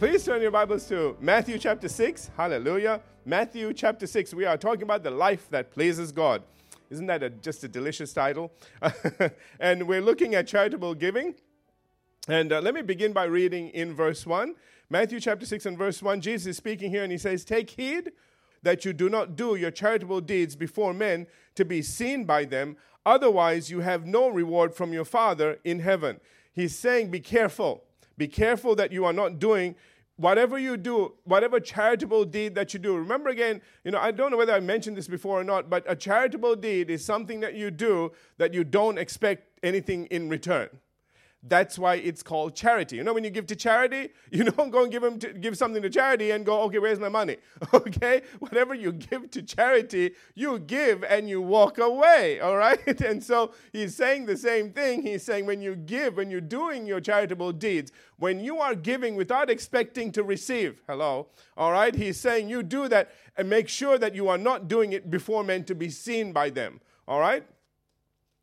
Please turn your Bibles to Matthew chapter 6. Hallelujah. Matthew chapter 6. We are talking about the life that pleases God. Isn't that just a delicious title? And we're looking at charitable giving. And let me begin by reading in verse 1. Matthew chapter 6 and verse 1. Jesus is speaking here and he says, "Take heed that you do not do your charitable deeds before men to be seen by them. Otherwise, you have no reward from your Father in heaven." He's saying, be careful. Be careful that you are not doing whatever you do, whatever charitable deed that you do. Remember again, I don't know whether I mentioned this before or not, but a charitable deed is something that you do that you don't expect anything in return. That's why it's called charity. When you give to charity, you don't go and give something to charity and go, okay, where's my money? Okay? Whatever you give to charity, you give and you walk away, all right? And so he's saying the same thing. He's saying when you give, when you're doing your charitable deeds, when you are giving without expecting to receive, hello, all right? He's saying you do that and make sure that you are not doing it before men to be seen by them, all right?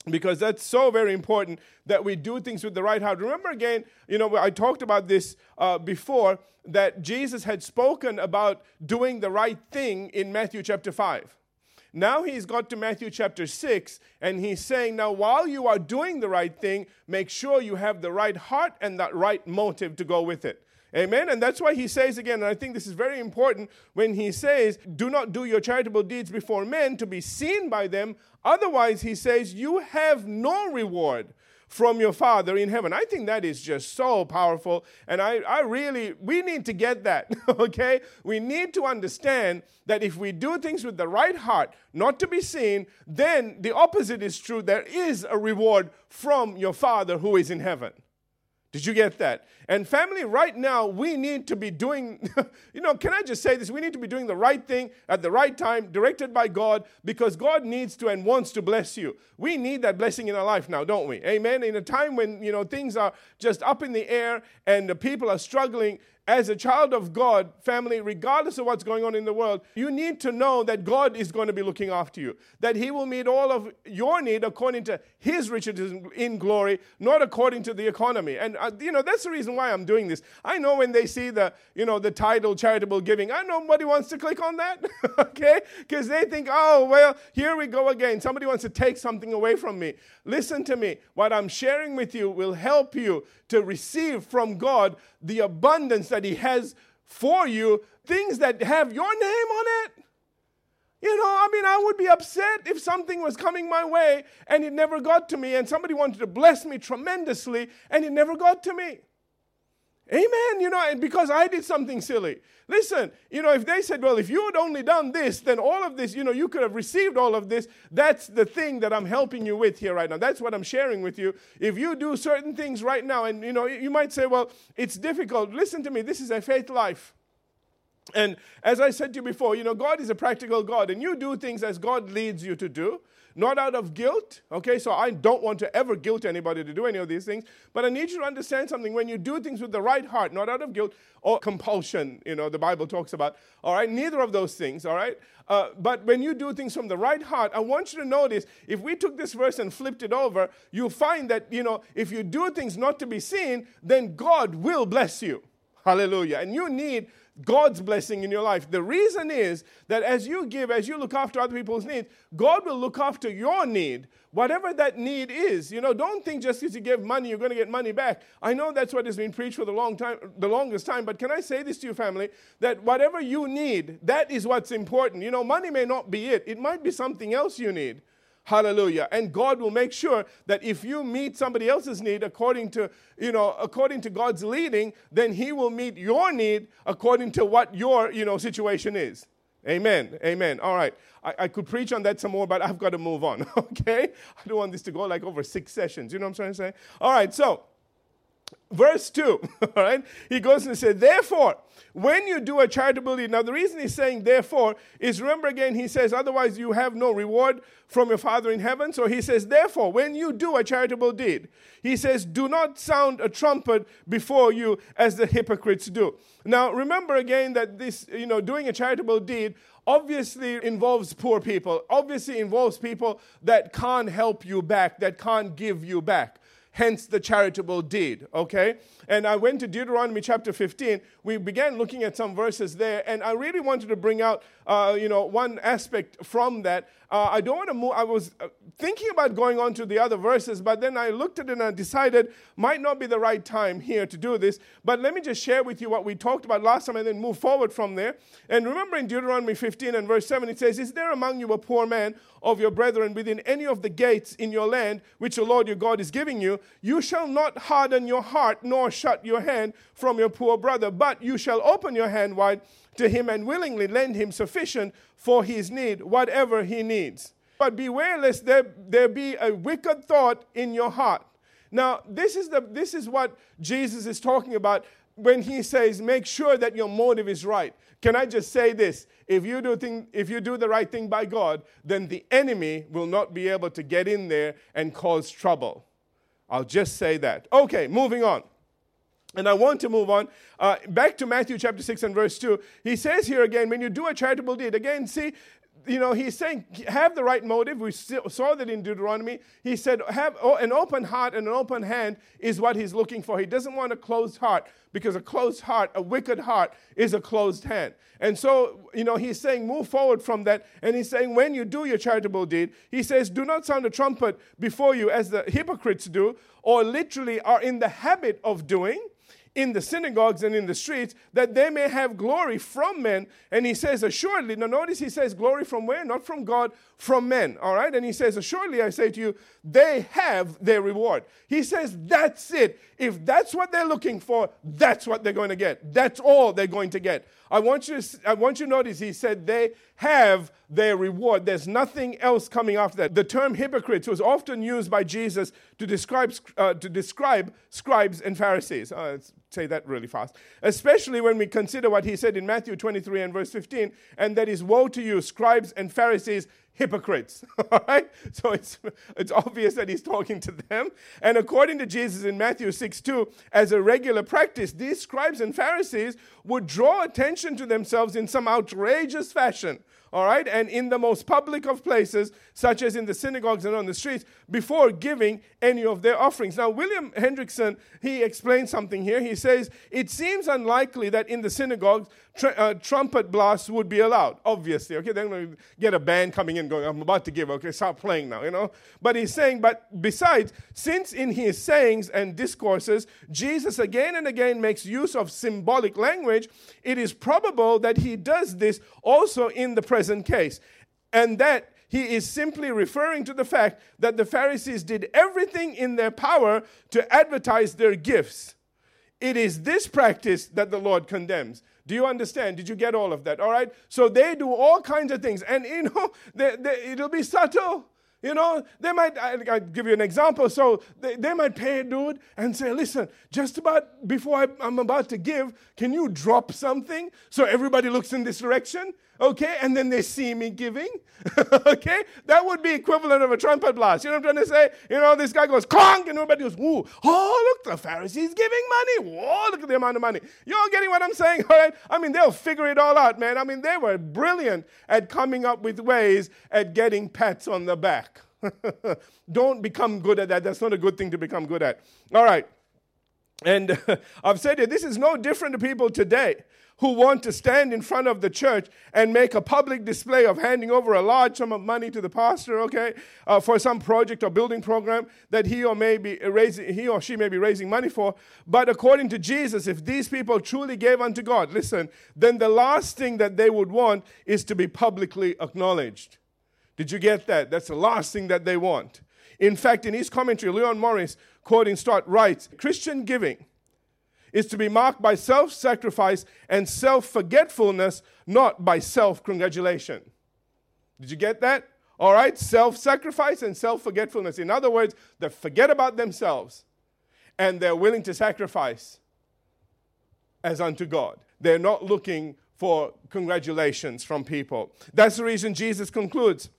Because that's so very important that we do things with the right heart. Remember again, I talked about this before, that Jesus had spoken about doing the right thing in Matthew chapter 5. Now he's got to Matthew chapter 6, and he's saying, now while you are doing the right thing, make sure you have the right heart and that right motive to go with it. Amen? And that's why he says again, and I think this is very important, when he says, do not do your charitable deeds before men to be seen by them. Otherwise, he says, you have no reward from your Father in heaven. I think that is just so powerful. And we need to get that, okay? We need to understand that if we do things with the right heart, not to be seen, then the opposite is true. There is a reward from your Father who is in heaven. Did you get that? And family, right now, we need to be doing, can I just say this? We need to be doing the right thing at the right time, directed by God, because God needs to and wants to bless you. We need that blessing in our life now, don't we? Amen? In a time when, things are just up in the air and the people are struggling, as a child of God, family, regardless of what's going on in the world, you need to know that God is going to be looking after you, that he will meet all of your need according to his riches in glory, not according to the economy. And, that's the reason why I'm doing this. I know when they see the title charitable giving, I know nobody wants to click on that, okay? Because they think, oh, well, here we go again. Somebody wants to take something away from me. Listen to me. What I'm sharing with you will help you to receive from God the abundance that he has for you, things that have your name on it. I would be upset if something was coming my way and it never got to me, and somebody wanted to bless me tremendously and it never got to me. Amen, and because I did something silly. Listen, if they said, well, if you had only done this, then all of this, you could have received all of this. That's the thing that I'm helping you with here right now. That's what I'm sharing with you. If you do certain things right now, and, you might say, well, it's difficult. Listen to me. This is a faith life. And as I said to you before, God is a practical God, and you do things as God leads you to do, not out of guilt, okay? So I don't want to ever guilt anybody to do any of these things, but I need you to understand something. When you do things with the right heart, not out of guilt or compulsion, the Bible talks about, all right? Neither of those things, all right? But when you do things from the right heart, I want you to notice, if we took this verse and flipped it over, you'll find that, if you do things not to be seen, then God will bless you. Hallelujah. And you need God's blessing in your life. The reason is that as you give, as you look after other people's needs, God will look after your need, whatever that need is. Don't think just because you give money, you're going to get money back. I know that's what has been preached for the longest time, but can I say this to you, family, that whatever you need, that is what's important. Money may not be it. It might be something else you need. Hallelujah. And God will make sure that if you meet somebody else's need according to God's leading, then he will meet your need according to what your, situation is. Amen. Amen. All right. I could preach on that some more, but I've got to move on. Okay. I don't want this to go like over 6 sessions. You know what I'm trying to say? All right. So verse 2, all right, he goes and says, therefore, when you do a charitable deed, now the reason he's saying therefore is, remember again, he says, otherwise you have no reward from your Father in heaven. So he says, therefore, when you do a charitable deed, he says, do not sound a trumpet before you as the hypocrites do. Now, remember again that this, doing a charitable deed obviously involves poor people, obviously involves people that can't help you back, that can't give you back. hence the charitable deed, okay? And I went to Deuteronomy chapter 15. We began looking at some verses there, and I really wanted to bring out, one aspect from that. I don't want to move. I was thinking about going on to the other verses, but then I looked at it and I decided might not be the right time here to do this. But let me just share with you what we talked about last time and then move forward from there. And remember in Deuteronomy 15 and verse 7, it says, "Is there among you a poor man of your brethren within any of the gates in your land which the Lord your God is giving you? You shall not harden your heart nor shut your hand from your poor brother, but you shall open your hand wide to him and willingly lend him sufficient for his need, whatever he needs. But beware lest there be a wicked thought in your heart." Now, this is what Jesus is talking about when he says, make sure that your motive is right. Can I just say this? If you do the right thing by God, then the enemy will not be able to get in there and cause trouble. I'll just say that. Okay, moving on. And I want to move on back to Matthew chapter 6 and verse 2. He says here again, when you do a charitable deed, again, see, he's saying have the right motive. We saw that in Deuteronomy. He said have an open heart and an open hand is what he's looking for. He doesn't want a closed heart because a closed heart, a wicked heart, is a closed hand. And so, he's saying move forward from that. And he's saying when you do your charitable deed, he says do not sound a trumpet before you as the hypocrites do or literally are in the habit of doing in the synagogues and in the streets, that they may have glory from men. And he says, assuredly, now notice he says glory from where? Not from God, from men, all right? And he says, assuredly, I say to you, they have their reward. He says, that's it. If that's what they're looking for, that's what they're going to get. That's all they're going to get. I want you to notice he said they have their reward. There's nothing else coming after that. The term hypocrites was often used by Jesus to describe scribes and Pharisees. Let's say that really fast. Especially when we consider what he said in Matthew 23 and verse 15, and that is, woe to you, scribes and Pharisees, hypocrites, all right? So it's obvious that he's talking to them. And according to Jesus in Matthew 6:2, as a regular practice, these scribes and Pharisees would draw attention to themselves in some outrageous fashion, all right? And in the most public of places, such as in the synagogues and on the streets, before giving any of their offerings. Now, William Hendrickson, he explains something here. He says, it seems unlikely that in the synagogues, trumpet blasts would be allowed, obviously, okay? They're going to get a band coming in going, I'm about to give, okay, stop playing now, But he's saying, but besides, since in his sayings and discourses, Jesus again and again makes use of symbolic language, it is probable that he does this also in the present case, and that he is simply referring to the fact that the Pharisees did everything in their power to advertise their gifts. It is this practice that the Lord condemns. Do you understand? Did you get all of that? All right? So they do all kinds of things. And, it'll be subtle. They might, I'll give you an example. So they might pay a dude and say, listen, just about before I'm about to give, can you drop something so everybody looks in this direction? Okay, and then they see me giving, okay? That would be equivalent of a trumpet blast. You know what I'm trying to say? This guy goes, clonk, and everybody goes, ooh, oh, look, the Pharisees giving money. Whoa, look at the amount of money. You're getting what I'm saying, all right? They'll figure it all out, man. They were brilliant at coming up with ways at getting pats on the back. Don't become good at that. That's not a good thing to become good at. All right, and I've said it, this is no different to people today who want to stand in front of the church and make a public display of handing over a large sum of money to the pastor, okay, for some project or building program that he or she may be raising money for. But according to Jesus, if these people truly gave unto God, listen, then the last thing that they would want is to be publicly acknowledged. Did you get that? That's the last thing that they want. In fact, in his commentary, Leon Morris, quoting Stott, writes, Christian giving is to be marked by self-sacrifice and self-forgetfulness, not by self-congratulation. Did you get that? All right, self-sacrifice and self-forgetfulness. In other words, they forget about themselves and they're willing to sacrifice as unto God. They're not looking for congratulations from people. That's the reason Jesus concludes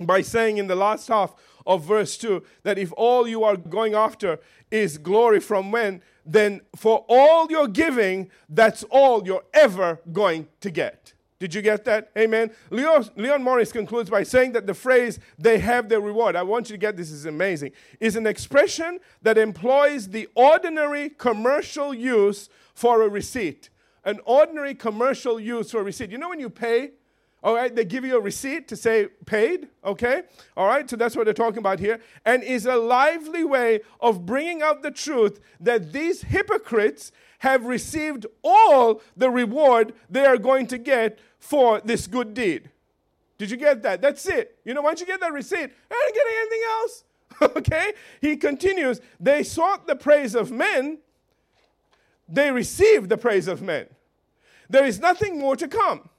by saying in the last half of verse 2 that if all you are going after is glory from men, then for all your giving, that's all you're ever going to get. Did you get that? Amen. Leon Morris concludes by saying that the phrase, they have their reward, I want you to get this, is amazing, is an expression that employs the ordinary commercial use for a receipt. An ordinary commercial use for a receipt. You know when you pay, all right, they give you a receipt to say paid, okay? All right, so that's what they're talking about here. And is a lively way of bringing out the truth that these hypocrites have received all the reward they are going to get for this good deed. Did you get that? That's it. You know, once you get that receipt, I ain't getting anything else, okay? He continues, they sought the praise of men, they received the praise of men. There is nothing more to come.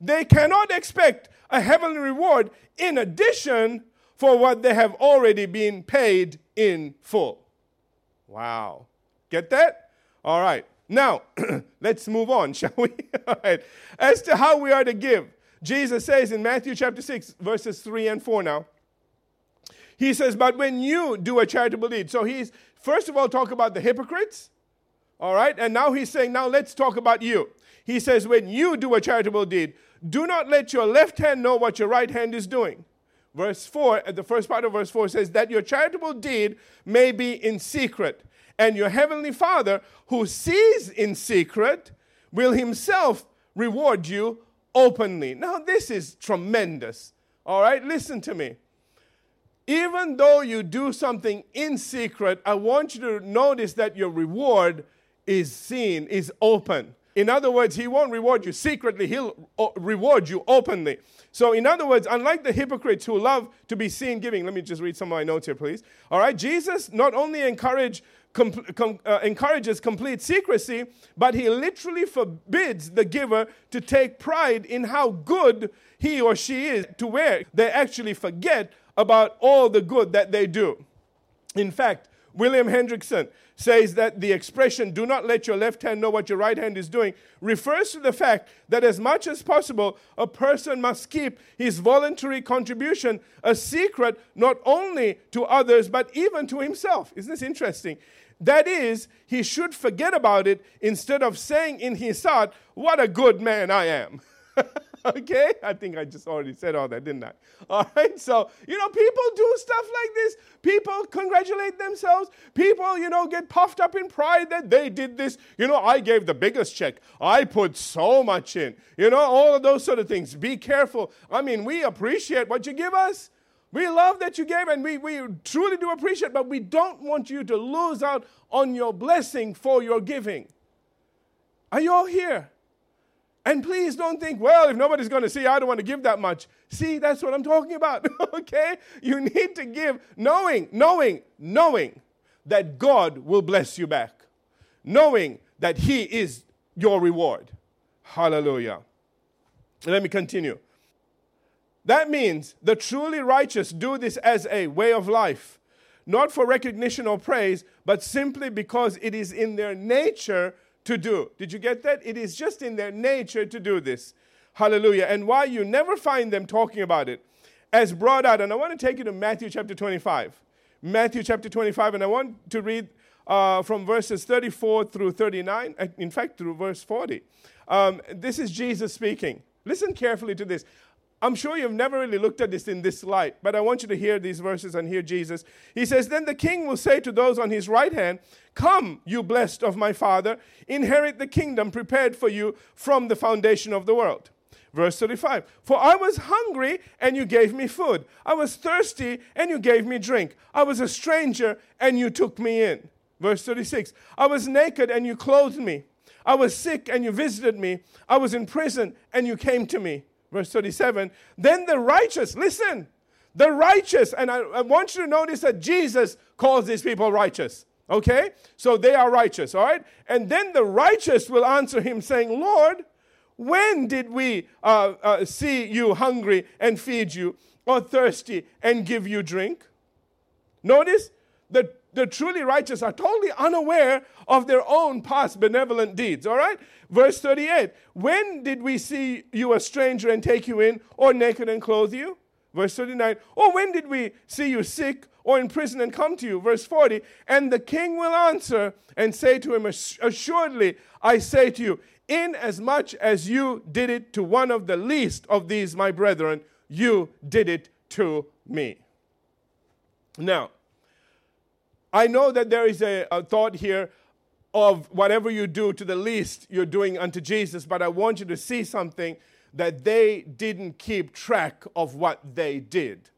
They cannot expect a heavenly reward in addition for what they have already been paid in full. Wow. Get that? All right. Now, let's move on, shall we? All right. As to how we are to give, Jesus says in Matthew chapter 6, verses 3 and 4 now, he says, but when you do a charitable deed, so he's, first of all, talk about the hypocrites, all right? And now he's saying, now let's talk about you. He says, when you do a charitable deed, do not let your left hand know what your right hand is doing. Verse 4, the first part of verse 4 says, that your charitable deed may be in secret, and your heavenly Father, who sees in secret, will himself reward you openly. Now, this is tremendous. All right, listen to me. Even though you do something in secret, I want you to notice that your reward is seen, is open. In other words, he won't reward you secretly, he'll reward you openly. So in other words, unlike the hypocrites who love to be seen giving, let me just read some of my notes here, please. All right, Jesus not only encourages complete secrecy, but he literally forbids the giver to take pride in how good he or she is, to where they actually forget about all the good that they do. In fact, William Hendrickson says that the expression, do not let your left hand know what your right hand is doing, refers to the fact that as much as possible, a person must keep his voluntary contribution a secret, not only to others, but even to himself. Isn't this interesting? That is, he should forget about it instead of saying in his heart, what a good man I am. Okay, I think I just already said all that, didn't I? All right, so, you know, people do stuff like this. People congratulate themselves. People, you know, get puffed up in pride that they did this. You know, I gave the biggest check. I put so much in. You know, all of those sort of things. Be careful. I mean, we appreciate what you give us. We love that you gave, and we truly do appreciate, but we don't want you to lose out on your blessing for your giving. Are you all here? And please don't think, well, if nobody's going to see, I don't want to give that much. See, that's what I'm talking about, okay? You need to give knowing that God will bless you back. Knowing that he is your reward. Hallelujah. Let me continue. That means the truly righteous do this as a way of life, not for recognition or praise, but simply because it is in their nature to do. Did you get that? It is just in their nature to do this. Hallelujah. And why you never find them talking about it as brought out. And I want to take you to Matthew chapter 25. Matthew chapter 25, and I want to read from verses 34 through 39, in fact, through verse 40. This is Jesus speaking. Listen carefully to this. I'm sure you've never really looked at this in this light, but I want you to hear these verses and hear Jesus. He says, then the king will say to those on his right hand, come, you blessed of my Father, inherit the kingdom prepared for you from the foundation of the world. Verse 35, for I was hungry and you gave me food. I was thirsty and you gave me drink. I was a stranger and you took me in. Verse 36, I was naked and you clothed me. I was sick and you visited me. I was in prison and you came to me. Verse 37, then the righteous, listen, the righteous, and I want you to notice that Jesus calls these people righteous, okay? So they are righteous, all right? And then the righteous will answer him saying, Lord, when did we see you hungry and feed you, or thirsty and give you drink? Notice that the truly righteous are totally unaware of their own past benevolent deeds, all right? Verse 38, when did we see you a stranger and take you in, or naked and clothe you? Verse 39, or when did we see you sick or in prison and come to you. Verse 40, and the king will answer and say to him, assuredly, I say to you, inasmuch as you did it to one of the least of these, my brethren, you did it to me. Now, I know that there is a thought here of whatever you do to the least, you're doing unto Jesus, but I want you to see something, that they didn't keep track of what they did.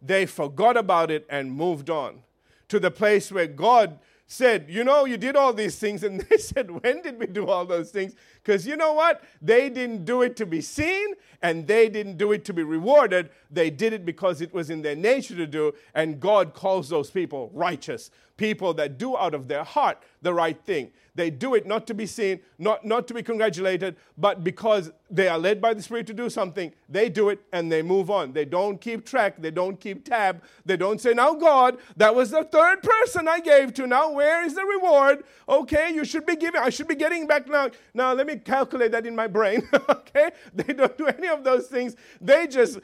They forgot about it and moved on to the place where God said, you know, you did all these things. And they said, when did we do all those things? Because you know what? They didn't do it to be seen, and they didn't do it to be rewarded. They did it because it was in their nature to do, and God calls those people righteous, people that do out of their heart the right thing. They do it not to be seen, not to be congratulated, but because they are led by the Spirit to do something, they do it and they move on. They don't keep track. They don't keep tab. They don't say, now God, that was the third person I gave to. Now where is the reward? Okay, you should be giving. I should be getting back now. Now let me calculate that in my brain. Okay? They don't do any of those things. They just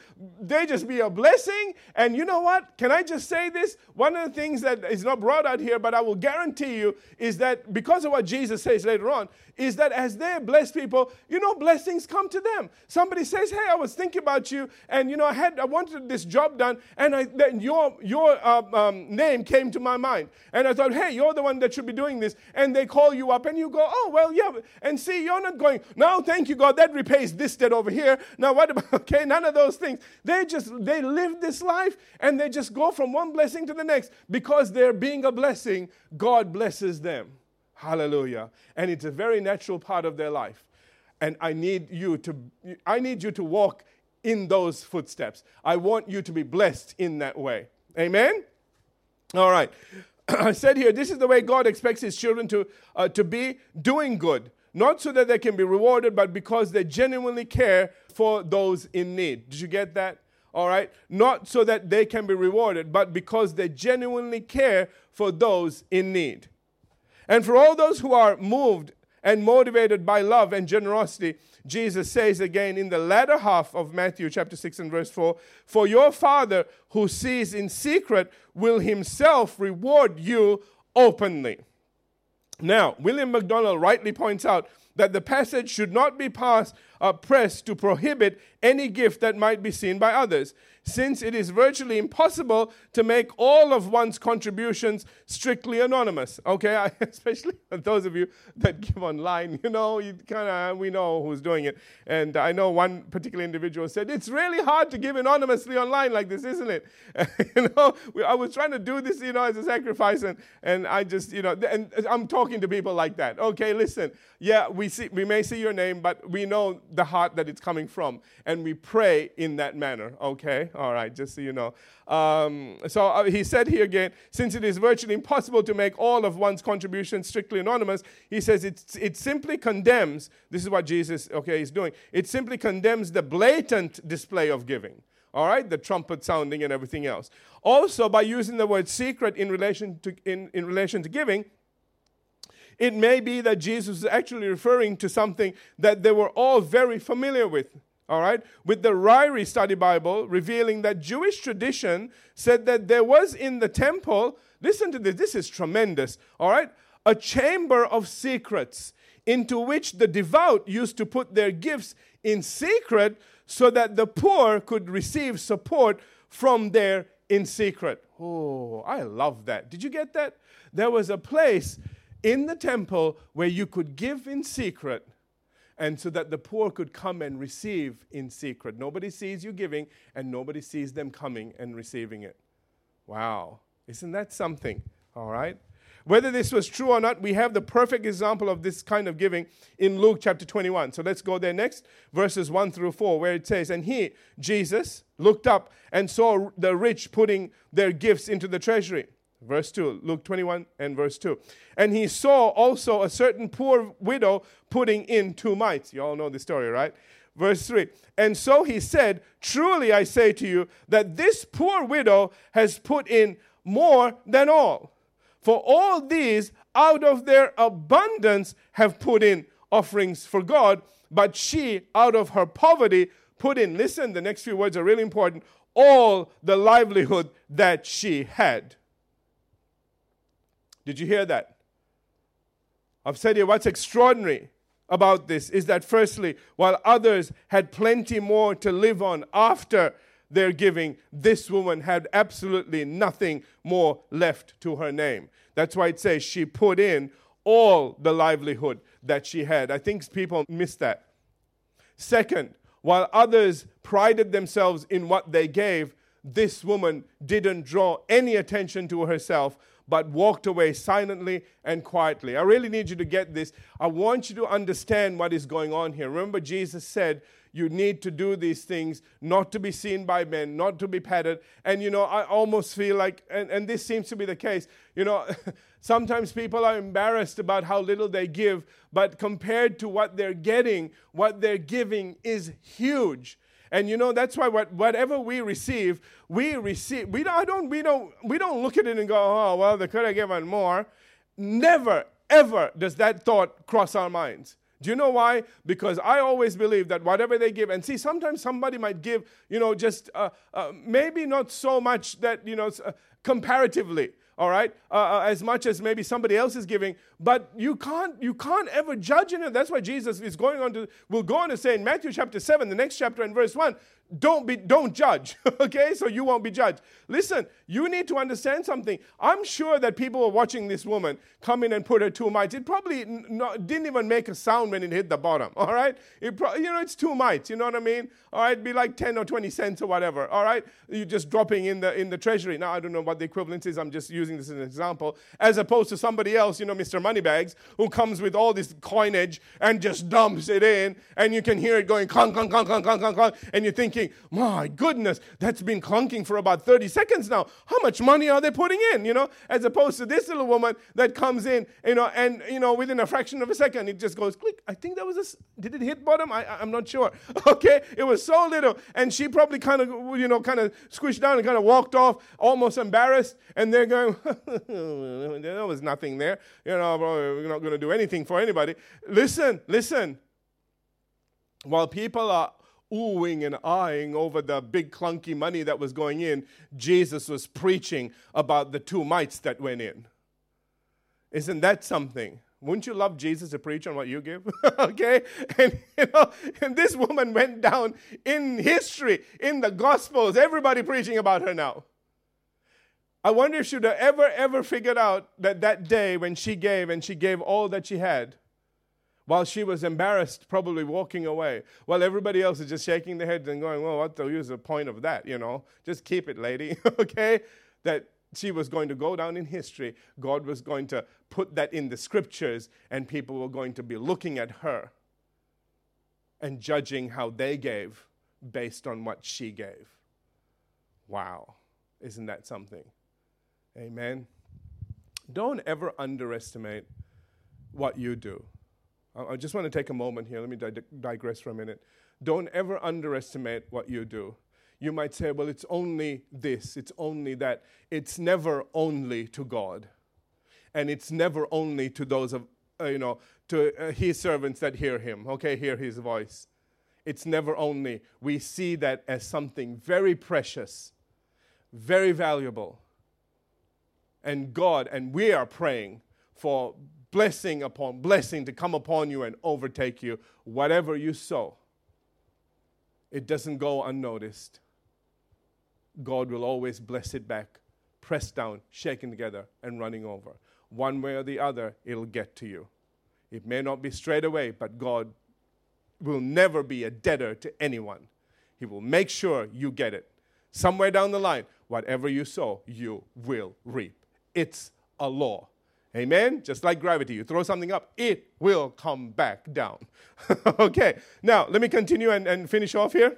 be a blessing. And you know what? Can I just say this? One of the things that is not brought out here, but I will guarantee you, is that because of what Jesus says later on, is that as they bless people, you know, blessings come to them. Somebody says, hey, I was thinking about you, and you know, I wanted this job done, and then your name came to my mind, and I thought, hey, you're the one that should be doing this, and they call you up, and you go, oh, well, yeah, and see, you're not going, no, thank you, God, that repays this debt over here, now what about, okay, none of those things. They live this life, and they just go from one blessing to the next, because they're being a blessing, God blesses them. Hallelujah. And it's a very natural part of their life. And I need you to walk in those footsteps. I want you to be blessed in that way. Amen? All right. I said here, this is the way God expects his children to be, doing good. Not so that they can be rewarded, but because they genuinely care for those in need. Did you get that? All right? Not so that they can be rewarded, but because they genuinely care for those in need. And for all those who are moved and motivated by love and generosity, Jesus says again in the latter half of Matthew chapter 6 and verse 4, for your Father who sees in secret will himself reward you openly. Now, William MacDonald rightly points out that the passage should not be pressed to prohibit any gift that might be seen by others, since it is virtually impossible to make all of one's contributions strictly anonymous. Okay, especially those of you that give online, you know, we know who's doing it. And I know one particular individual said, it's really hard to give anonymously online like this, isn't it? You know, I was trying to do this, you know, as a sacrifice, and I just, you know, and I'm talking to people like that. Okay, listen, yeah, we may see your name, but we know the heart that it's coming from, and we pray in that manner, okay? All right, just so you know. So he said here again, since it is virtually impossible to make all of one's contributions strictly anonymous, he says it simply condemns, this is what Jesus, okay, is doing, it simply condemns the blatant display of giving, all right, the trumpet sounding and everything else. Also, by using the word secret in relation to giving, it may be that Jesus is actually referring to something that they were all very familiar with, all right? With the Ryrie Study Bible revealing that Jewish tradition said that there was in the temple, listen to this, this is tremendous, all right? A chamber of secrets into which the devout used to put their gifts in secret so that the poor could receive support from there in secret. Oh, I love that. Did you get that? There was a place in the temple where you could give in secret, and so that the poor could come and receive in secret. Nobody sees you giving, and nobody sees them coming and receiving it. Wow. Isn't that something? All right. Whether this was true or not, we have the perfect example of this kind of giving in Luke chapter 21. So let's go there next, verses 1 through 4, where it says, and he, Jesus, looked up and saw the rich putting their gifts into the treasury. Verse 2, Luke 21 and verse 2. And he saw also a certain poor widow putting in 2 mites. You all know the story, right? Verse 3. And so he said, truly I say to you that this poor widow has put in more than all. For all these out of their abundance have put in offerings for God, but she out of her poverty put in, listen, the next few words are really important, all the livelihood that she had. Did you hear that? I've said here, what's extraordinary about this is that firstly, while others had plenty more to live on after their giving, this woman had absolutely nothing more left to her name. That's why it says she put in all the livelihood that she had. I think people miss that. Second, while others prided themselves in what they gave, this woman didn't draw any attention to herself, but walked away silently and quietly. I really need you to get this. I want you to understand what is going on here. Remember, Jesus said, you need to do these things, not to be seen by men, not to be patted. And, you know, I almost feel like, and this seems to be the case, you know, sometimes people are embarrassed about how little they give, but compared to what they're getting, what they're giving is huge. And you know, that's why whatever we receive, we don't look at it and go, oh, well, they could have given more. Never, ever does that thought cross our minds. Do you know why? Because I always believe that whatever they give, and see, sometimes somebody might give, you know, just maybe not so much that, you know, comparatively, all right, as much as maybe somebody else is giving, but you can't ever judge in it. That's why Jesus is will go on to say in Matthew chapter 7, the next chapter and verse 1, don't judge, okay? So you won't be judged. Listen, you need to understand something. I'm sure that people were watching this woman come in and put her 2 mites. It probably didn't even make a sound when it hit the bottom, all right? It's 2 mites, you know what I mean? All right, it'd be like 10 or 20 cents or whatever, all right? You're just dropping in the treasury. Now, I don't know what the equivalence is. I'm just using this as an example, as opposed to somebody else, you know, Mr. Moneybags, who comes with all this coinage and just dumps it in, and you can hear it going clunk, clunk, clunk, clunk, clunk, clunk, and you're thinking, my goodness, that's been clunking for about 30 seconds now. How much money are they putting in, you know, as opposed to this little woman that comes in, you know, and, you know, within a fraction of a second, it just goes click. I think that was did it hit bottom? I'm not sure. Okay, it was so little, and she probably kind of squished down and kind of walked off, almost embarrassed, and they're going, there was nothing there. You know, we're not going to do anything for anybody. Listen. While people are oohing and eyeing over the big clunky money that was going in, Jesus was preaching about the 2 mites that went in. Isn't that something? Wouldn't you love Jesus to preach on what you give? Okay? And, you know, and this woman went down in history, in the Gospels, everybody preaching about her now. I wonder if she'd ever figured out that day when she gave all that she had, while she was embarrassed, probably walking away, while everybody else is just shaking their heads and going, well, what the use the point of that, you know? Just keep it, lady, okay? That she was going to go down in history. God was going to put that in the scriptures, and people were going to be looking at her and judging how they gave based on what she gave. Wow. Isn't that something? Amen. Don't ever underestimate what you do. I just want to take a moment here. Let me digress for a minute. Don't ever underestimate what you do. You might say, well, it's only this, it's only that. It's never only to God. And it's never only to those of, to his servants that hear him, okay, hear his voice. It's never only. We see that as something very precious, very valuable. And God, and we are praying for blessing upon blessing to come upon you and overtake you. Whatever you sow, it doesn't go unnoticed. God will always bless it back, pressed down, shaken together, and running over. One way or the other, it'll get to you. It may not be straight away, but God will never be a debtor to anyone. He will make sure you get it. Somewhere down the line, whatever you sow, you will reap. It's a law. Amen? Just like gravity. You throw something up, it will come back down. Okay. Now, let me continue and finish off here.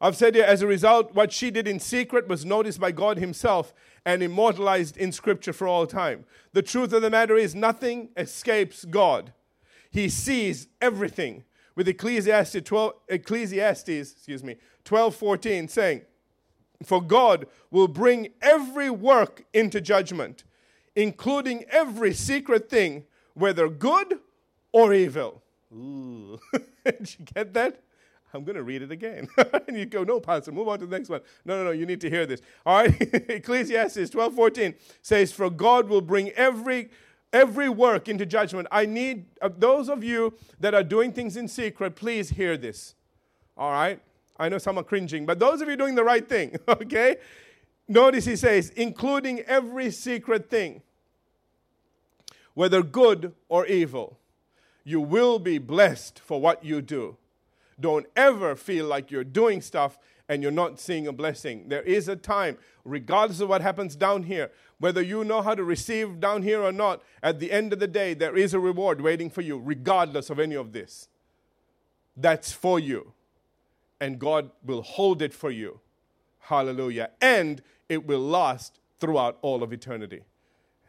I've said here, as a result, what she did in secret was noticed by God himself and immortalized in Scripture for all time. The truth of the matter is nothing escapes God. He sees everything. With Ecclesiastes 12:14 saying, for God will bring every work into judgment, including every secret thing, whether good or evil. Did you get that? I'm going to read it again. And you go, no, Pastor, move on to the next one. No, no, no, you need to hear this. All right, Ecclesiastes 12:14 says, for God will bring every work into judgment. I need those of you that are doing things in secret, please hear this. All right, I know some are cringing, but those of you doing the right thing, okay? Notice he says, including every secret thing, whether good or evil, you will be blessed for what you do. Don't ever feel like you're doing stuff and you're not seeing a blessing. There is a time, regardless of what happens down here, whether you know how to receive down here or not, at the end of the day, there is a reward waiting for you, regardless of any of this. That's for you. And God will hold it for you. Hallelujah. And it will last throughout all of eternity.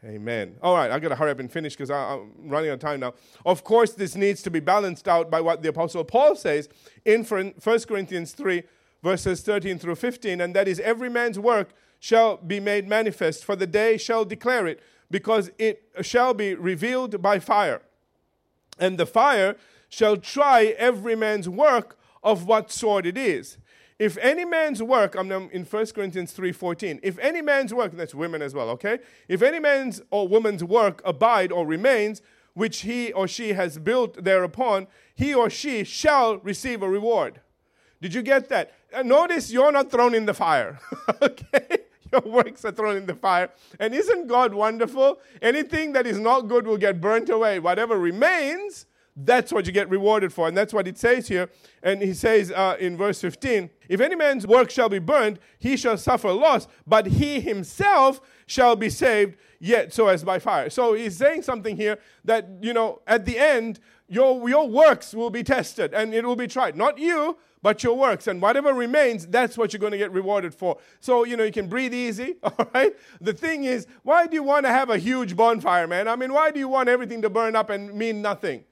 Amen. All right, I've got to hurry up and finish because I'm running out of time now. Of course, this needs to be balanced out by what the Apostle Paul says in 1 Corinthians 3, verses 13 through 15, and that is, every man's work shall be made manifest, for the day shall declare it, because it shall be revealed by fire. And the fire shall try every man's work of what sort it is. If any man's work, I'm in 1 Corinthians 3:14, if any man's work, that's women as well, okay? If any man's or woman's work abide or remains, which he or she has built thereupon, he or she shall receive a reward. Did you get that? Notice you're not thrown in the fire, okay? Your works are thrown in the fire. And isn't God wonderful? Anything that is not good will get burnt away. Whatever remains, that's what you get rewarded for, and that's what it says here. And he says in verse 15, if any man's work shall be burned, he shall suffer loss, but he himself shall be saved, yet so as by fire. So he's saying something here that, you know, at the end, your works will be tested, and it will be tried. Not you, but your works. And whatever remains, that's what you're going to get rewarded for. So, you know, you can breathe easy, all right? The thing is, why do you want to have a huge bonfire, man? I mean, why do you want everything to burn up and mean nothing?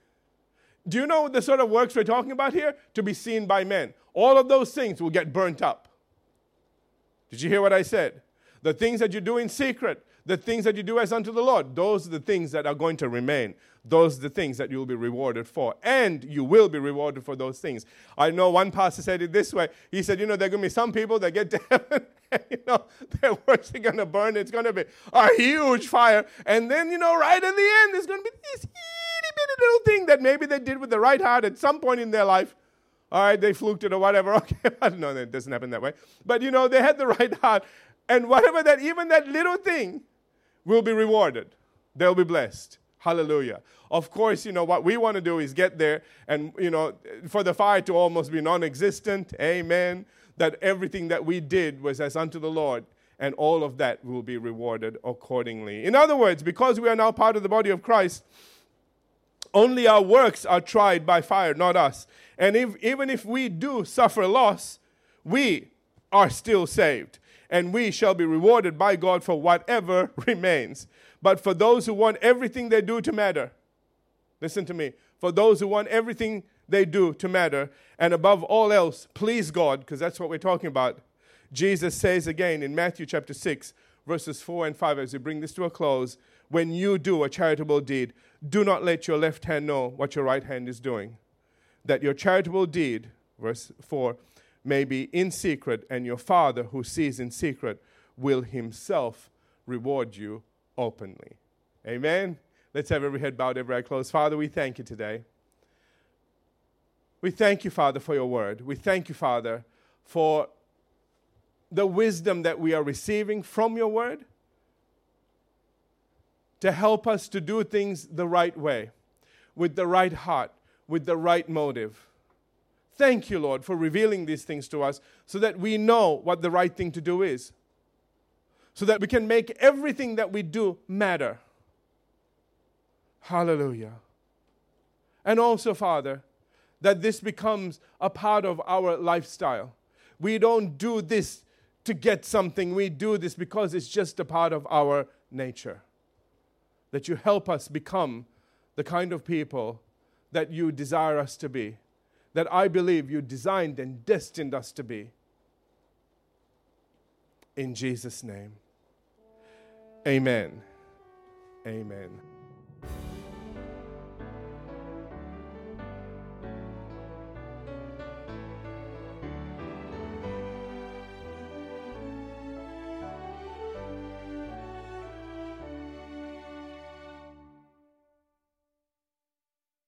Do you know the sort of works we're talking about here? To be seen by men. All of those things will get burnt up. Did you hear what I said? The things that you do in secret, the things that you do as unto the Lord, those are the things that are going to remain. Those are the things that you'll be rewarded for. And you will be rewarded for those things. I know one pastor said it this way. He said, you know, there are going to be some people that get to heaven, and, you know, their works are going to burn. It's going to be a huge fire. And then, you know, right at the end, there's going to be this little thing that maybe they did with the right heart at some point in their life. All right, they fluked it or whatever. Okay, I don't know, that doesn't happen that way. But, you know, they had the right heart. And whatever that, even that little thing will be rewarded. They'll be blessed. Hallelujah. Of course, you know, what we want to do is get there and, you know, for the fire to almost be non-existent. Amen. That everything that we did was as unto the Lord. And all of that will be rewarded accordingly. In other words, because we are now part of the body of Christ, only our works are tried by fire, not us. And even if we do suffer loss, we are still saved. And we shall be rewarded by God for whatever remains. But for those who want everything they do to matter, listen to me, for those who want everything they do to matter, and above all else, please God, because that's what we're talking about. Jesus says again in Matthew chapter 6, verses 4 and 5, as we bring this to a close, when you do a charitable deed, do not let your left hand know what your right hand is doing, that your charitable deed, verse 4, may be in secret, and your Father who sees in secret will himself reward you openly. Amen? Let's have every head bowed, every eye closed. Father, we thank you today. We thank you, Father, for your word. We thank you, Father, for the wisdom that we are receiving from your word, to help us to do things the right way, with the right heart, with the right motive. Thank you, Lord, for revealing these things to us so that we know what the right thing to do is, so that we can make everything that we do matter. Hallelujah. And also, Father, that this becomes a part of our lifestyle. We don't do this to get something. We do this because it's just a part of our nature. That you help us become the kind of people that you desire us to be, that I believe you designed and destined us to be. In Jesus' name, amen. Amen.